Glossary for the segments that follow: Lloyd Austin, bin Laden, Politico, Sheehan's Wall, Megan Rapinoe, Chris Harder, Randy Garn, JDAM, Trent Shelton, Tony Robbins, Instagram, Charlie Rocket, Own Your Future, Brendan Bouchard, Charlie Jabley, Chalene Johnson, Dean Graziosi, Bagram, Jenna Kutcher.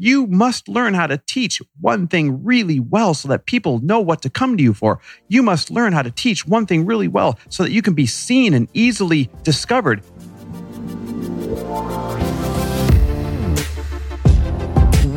You must learn how to teach one thing really well so that people know what to come to you for. You must learn how to teach one thing really well so that you can be seen and easily discovered.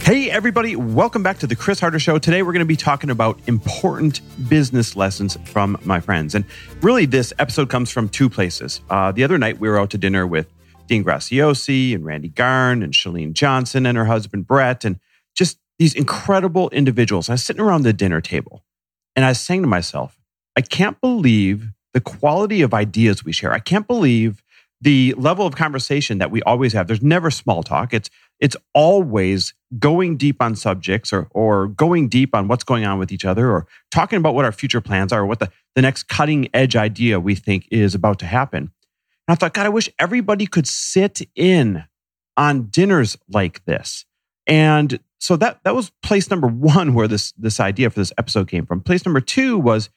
Hey everybody, welcome back to the Chris Harder Show. Today we're going to be talking about important business lessons from my friends. And really this episode comes from two places. The other night we were out to dinner with Dean Graziosi and Randy Garn and Chalene Johnson and her husband Brett and just these incredible individuals. I was sitting around the dinner table and I was saying to myself, I can't believe the quality of ideas we share. I can't believe the level of conversation that we always have. There's never small talk. It's always going deep on subjects or going deep on what's going on with each other or talking about what our future plans are or what the next cutting edge idea we think is about to happen. And I thought, God, I wish everybody could sit in on dinners like this. And so that was place number one where this idea for this episode came from. Place number two was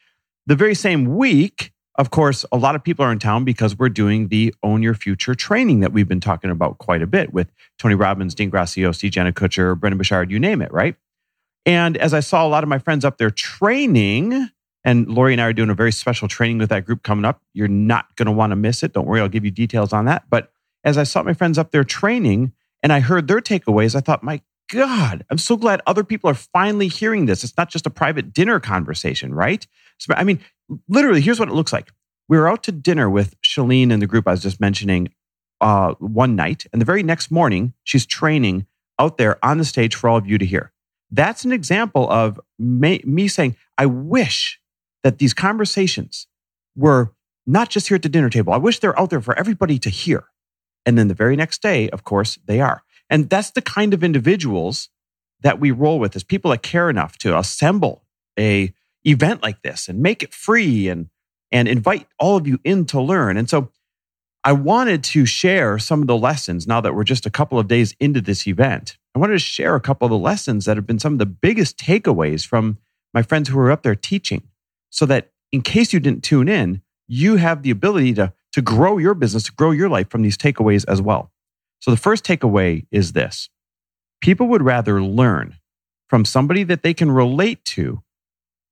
the very same week. Of course, a lot of people are in town because we're doing the Own Your Future training that we've been talking about quite a bit with Tony Robbins, Dean Graziosi, Jenna Kutcher, Brendan Bouchard, you name it, right? And as I saw a lot of my friends up there training, and Lori and I are doing a very special training with that group coming up. You're not going to want to miss it. Don't worry, I'll give you details on that. But as I saw my friends up there training and I heard their takeaways, I thought, my God, I'm so glad other people are finally hearing this. It's not just a private dinner conversation, right? So, I mean, literally, here's what it looks like. We were out to dinner with Chalene and the group I was just mentioning one night. And the very next morning, she's training out there on the stage for all of you to hear. That's an example of me saying, I wish that these conversations were not just here at the dinner table. I wish they're out there for everybody to hear. And then the very next day, of course, they are. And that's the kind of individuals that we roll with, is people that care enough to assemble a event like this and make it free and invite all of you in to learn. And so I wanted to share some of the lessons now that we're just a couple of days into this event. I wanted to share a couple of the lessons that have been some of the biggest takeaways from my friends who were up there teaching so that in case you didn't tune in, you have the ability to grow your business, to grow your life from these takeaways as well. So the first takeaway is this. People would rather learn from somebody that they can relate to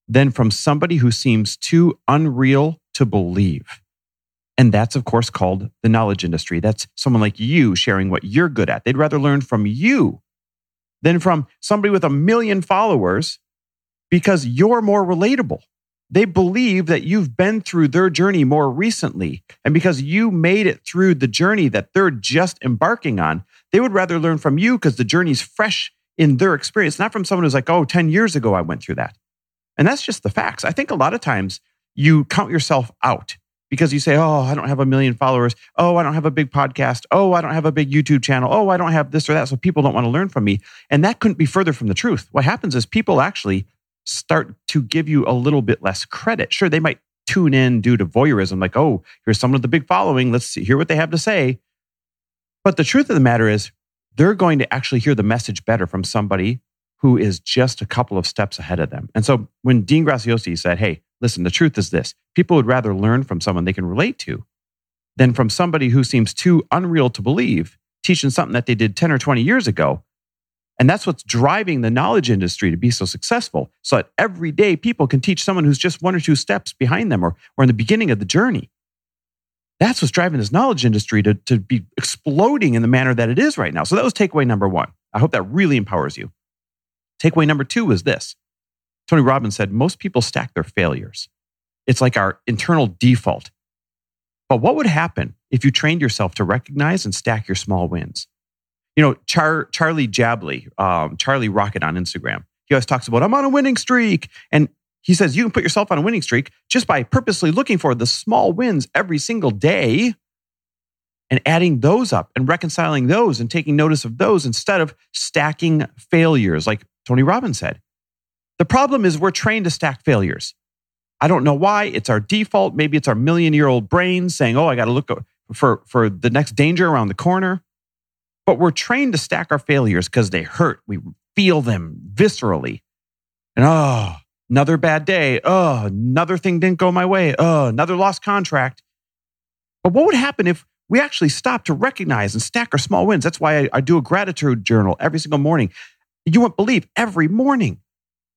than from somebody who seems too unreal to believe. And that's, of course, called the knowledge industry. That's someone like you sharing what you're good at. They'd rather learn from you than from somebody with 1 million followers because you're more relatable. They believe that you've been through their journey more recently. And because you made it through the journey that they're just embarking on, they would rather learn from you because the journey's fresh in their experience, not from someone who's like, oh, 10 years ago, I went through that. And that's just the facts. I think a lot of times you count yourself out because you say, oh, I don't have 1 million followers. Oh, I don't have a big podcast. Oh, I don't have a big YouTube channel. Oh, I don't have this or that. So people don't want to learn from me. And that couldn't be further from the truth. What happens is people actually start to give you a little bit less credit. Sure, they might tune in due to voyeurism, like, oh, here's someone with a big following. Let's hear what they have to say. But the truth of the matter is they're going to actually hear the message better from somebody who is just a couple of steps ahead of them. And so when Dean Graziosi said, hey, listen, the truth is this, people would rather learn from someone they can relate to than from somebody who seems too unreal to believe, teaching something that they did 10 or 20 years ago. And that's what's driving the knowledge industry to be so successful, so that every day people can teach someone who's just one or two steps behind them or in the beginning of the journey. That's what's driving this knowledge industry to be exploding in the manner that it is right now. So that was takeaway number one. I hope that really empowers you. Takeaway number two is this. Tony Robbins said, most people stack their failures. It's like our internal default. But what would happen if you trained yourself to recognize and stack your small wins? You know, Charlie Jabley, Charlie Rocket on Instagram, he always talks about, I'm on a winning streak. And he says, you can put yourself on a winning streak just by purposely looking for the small wins every single day and adding those up and reconciling those and taking notice of those instead of stacking failures, like Tony Robbins said. The problem is we're trained to stack failures. I don't know why. It's our default. Maybe it's our million-year-old brain saying, oh, I got to look for the next danger around the corner. But we're trained to stack our failures because they hurt. We feel them viscerally. And oh, another bad day. Oh, another thing didn't go my way. Oh, another lost contract. But what would happen if we actually stopped to recognize and stack our small wins? That's why I do a gratitude journal every single morning. You won't believe, every morning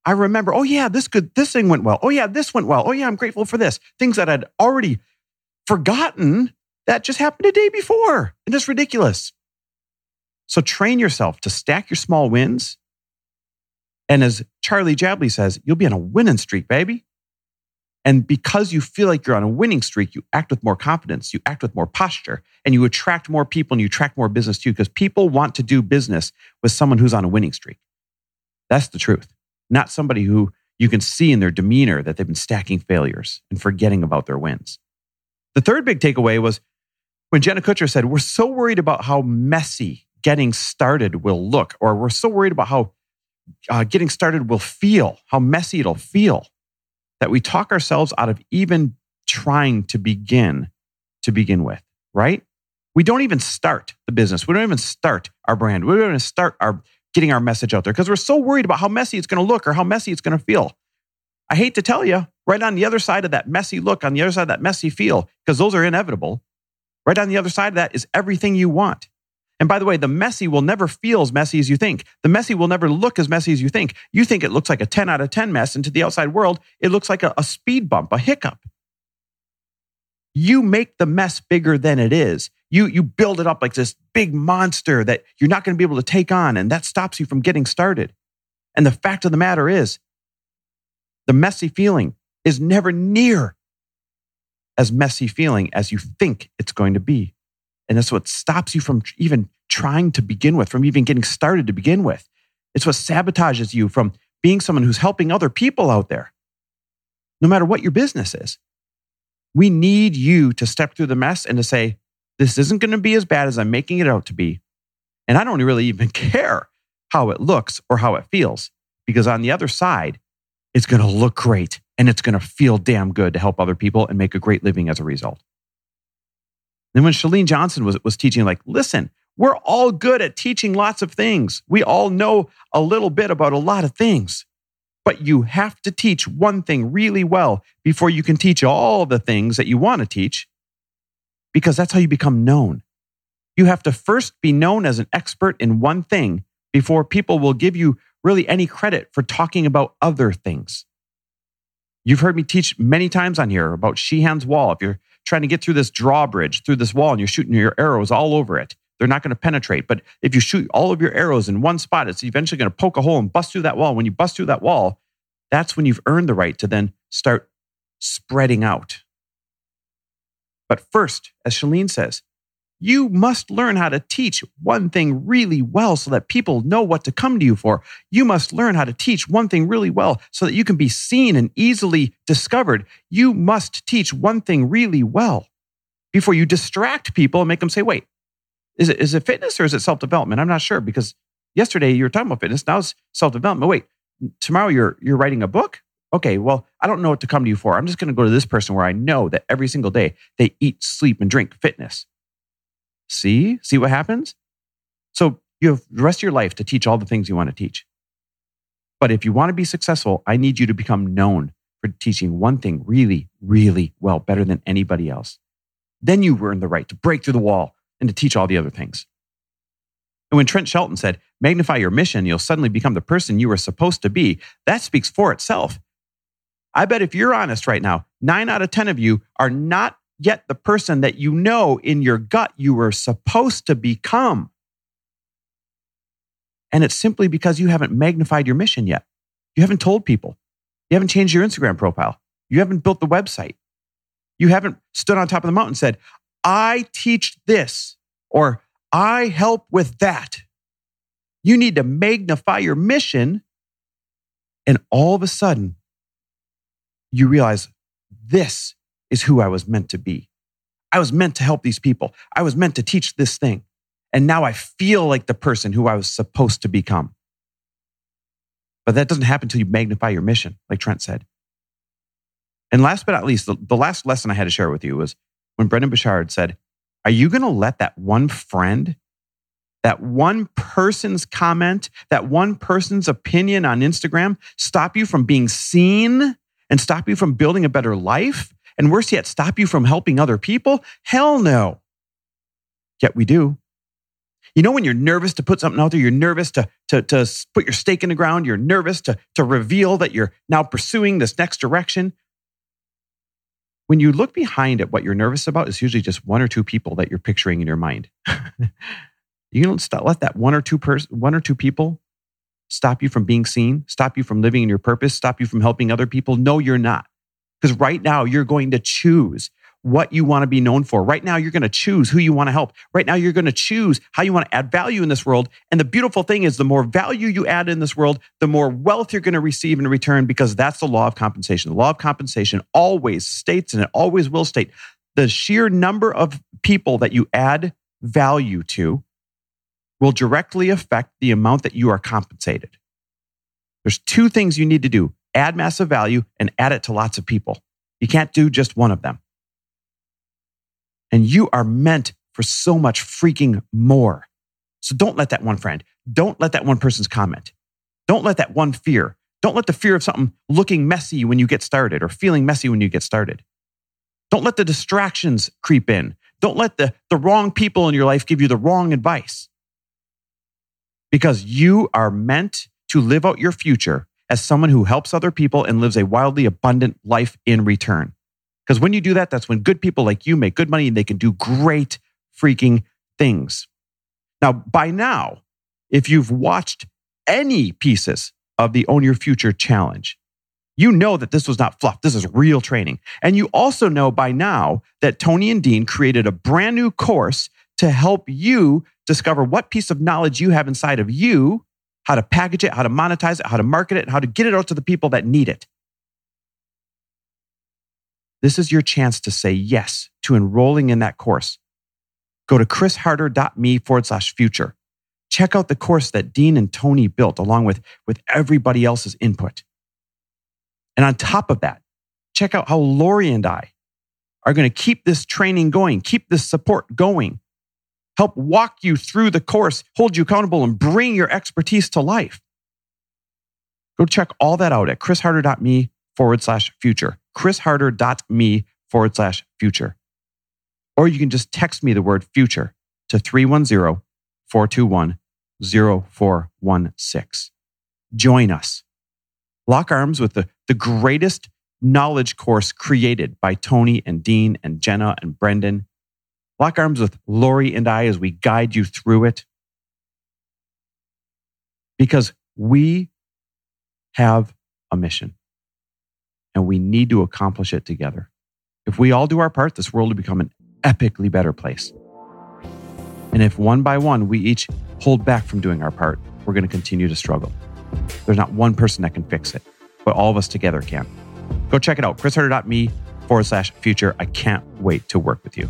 I remember, oh yeah, this thing went well. Oh yeah, this went well. Oh yeah, I'm grateful for this. Things that I'd already forgotten that just happened the day before. And it's ridiculous. So train yourself to stack your small wins. And as Charlie Jabley says, you'll be on a winning streak, baby. And because you feel like you're on a winning streak, you act with more confidence, you act with more posture, and you attract more people and you attract more business to you because people want to do business with someone who's on a winning streak. That's the truth. Not somebody who you can see in their demeanor that they've been stacking failures and forgetting about their wins. The third big takeaway was when Jenna Kutcher said, we're so worried about how messy getting started will look, or we're so worried about how getting started will feel, how messy it'll feel, that we talk ourselves out of even trying to begin with, right? We don't even start the business. We don't even start our brand. We don't even start getting our message out there because we're so worried about how messy it's going to look or how messy it's going to feel. I hate to tell you, right on the other side of that messy look, on the other side of that messy feel, because those are inevitable, right on the other side of that is everything you want. And by the way, the messy will never feel as messy as you think. The messy will never look as messy as you think. You think it looks like a 10 out of 10 mess, and to the outside world, it looks like a speed bump, a hiccup. You make the mess bigger than it is. You build it up like this big monster that you're not going to be able to take on, and that stops you from getting started. And the fact of the matter is, the messy feeling is never near as messy feeling as you think it's going to be. And that's what stops you from even trying to begin with, from even getting started to begin with. It's what sabotages you from being someone who's helping other people out there, no matter what your business is. We need you to step through the mess and to say, this isn't going to be as bad as I'm making it out to be. And I don't really even care how it looks or how it feels, because on the other side, it's going to look great and it's going to feel damn good to help other people and make a great living as a result. Then when Chalene Johnson was teaching, like, listen, we're all good at teaching lots of things. We all know a little bit about a lot of things. But you have to teach one thing really well before you can teach all the things that you want to teach, because that's how you become known. You have to first be known as an expert in one thing before people will give you really any credit for talking about other things. You've heard me teach many times on here about Sheehan's Wall. If you're trying to get through this drawbridge, through this wall, and you're shooting your arrows all over it, they're not going to penetrate. But if you shoot all of your arrows in one spot, it's eventually going to poke a hole and bust through that wall. When you bust through that wall, that's when you've earned the right to then start spreading out. But first, as Chalene says, you must learn how to teach one thing really well so that people know what to come to you for. You must learn how to teach one thing really well so that you can be seen and easily discovered. You must teach one thing really well before you distract people and make them say, wait, is it fitness or is it self-development? I'm not sure, because yesterday you were talking about fitness, now it's self-development. Wait, tomorrow you're writing a book? Okay, well, I don't know what to come to you for. I'm just going to go to this person where I know that every single day they eat, sleep, and drink fitness. See what happens? So you have the rest of your life to teach all the things you want to teach. But if you want to be successful, I need you to become known for teaching one thing really, really well, better than anybody else. Then you earn the right to break through the wall and to teach all the other things. And when Trent Shelton said, magnify your mission, you'll suddenly become the person you were supposed to be, that speaks for itself. I bet if you're honest right now, 9 out of 10 of you are not yet the person that you know in your gut you were supposed to become. And it's simply because you haven't magnified your mission yet. You haven't told people. You haven't changed your Instagram profile. You haven't built the website. You haven't stood on top of the mountain and said, I teach this, or I help with that. You need to magnify your mission. And all of a sudden, you realize this is who I was meant to be. I was meant to help these people. I was meant to teach this thing. And now I feel like the person who I was supposed to become. But that doesn't happen until you magnify your mission, like Trent said. And last but not least, the last lesson I had to share with you was when Brendan Bouchard said, are you going to let that one friend, that one person's comment, that one person's opinion on Instagram stop you from being seen and stop you from building a better life? And worse yet, stop you from helping other people? Hell no. Yet we do. You know when you're nervous to put something out there, you're nervous to put your stake in the ground, you're nervous to reveal that you're now pursuing this next direction. When you look behind at what you're nervous about, it's usually just one or two people that you're picturing in your mind. You don't stop, let that one or two people stop you from being seen, stop you from living in your purpose, stop you from helping other people. No, you're not. Because right now, you're going to choose what you want to be known for. Right now, you're going to choose who you want to help. Right now, you're going to choose how you want to add value in this world. And the beautiful thing is the more value you add in this world, the more wealth you're going to receive in return, because that's the law of compensation. The law of compensation always states, and it always will state, the sheer number of people that you add value to will directly affect the amount that you are compensated. There's two things you need to do. Add massive value and add it to lots of people. You can't do just one of them. And you are meant for so much freaking more. So don't let that one friend, don't let that one person's comment, don't let that one fear, don't let the fear of something looking messy when you get started or feeling messy when you get started. Don't let the distractions creep in. Don't let the wrong people in your life give you the wrong advice. Because you are meant to live out your future as someone who helps other people and lives a wildly abundant life in return. Because when you do that, that's when good people like you make good money and they can do great freaking things. Now, by now, if you've watched any pieces of the Own Your Future Challenge, you know that this was not fluff. This is real training. And you also know by now that Tony and Dean created a brand new course to help you discover what piece of knowledge you have inside of you, how to package it, how to monetize it, how to market it, and how to get it out to the people that need it. This is your chance to say yes to enrolling in that course. Go to chrisharder.me/future. Check out the course that Dean and Tony built along with everybody else's input. And on top of that, check out how Lori and I are going to keep this training going, keep this support going, help walk you through the course, hold you accountable, and bring your expertise to life. Go check all that out at chrisharder.me/future. chrisharder.me/future. Or you can just text me the word future to 310-421-0416. Join us. Lock arms with the greatest knowledge course created by Tony and Dean and Jenna and Brendan. Lock arms with Lori and I as we guide you through it. Because we have a mission and we need to accomplish it together. If we all do our part, this world will become an epically better place. And if one by one we each hold back from doing our part, we're going to continue to struggle. There's not one person that can fix it, but all of us together can. Go check it out, chrisharder.me/future. I can't wait to work with you.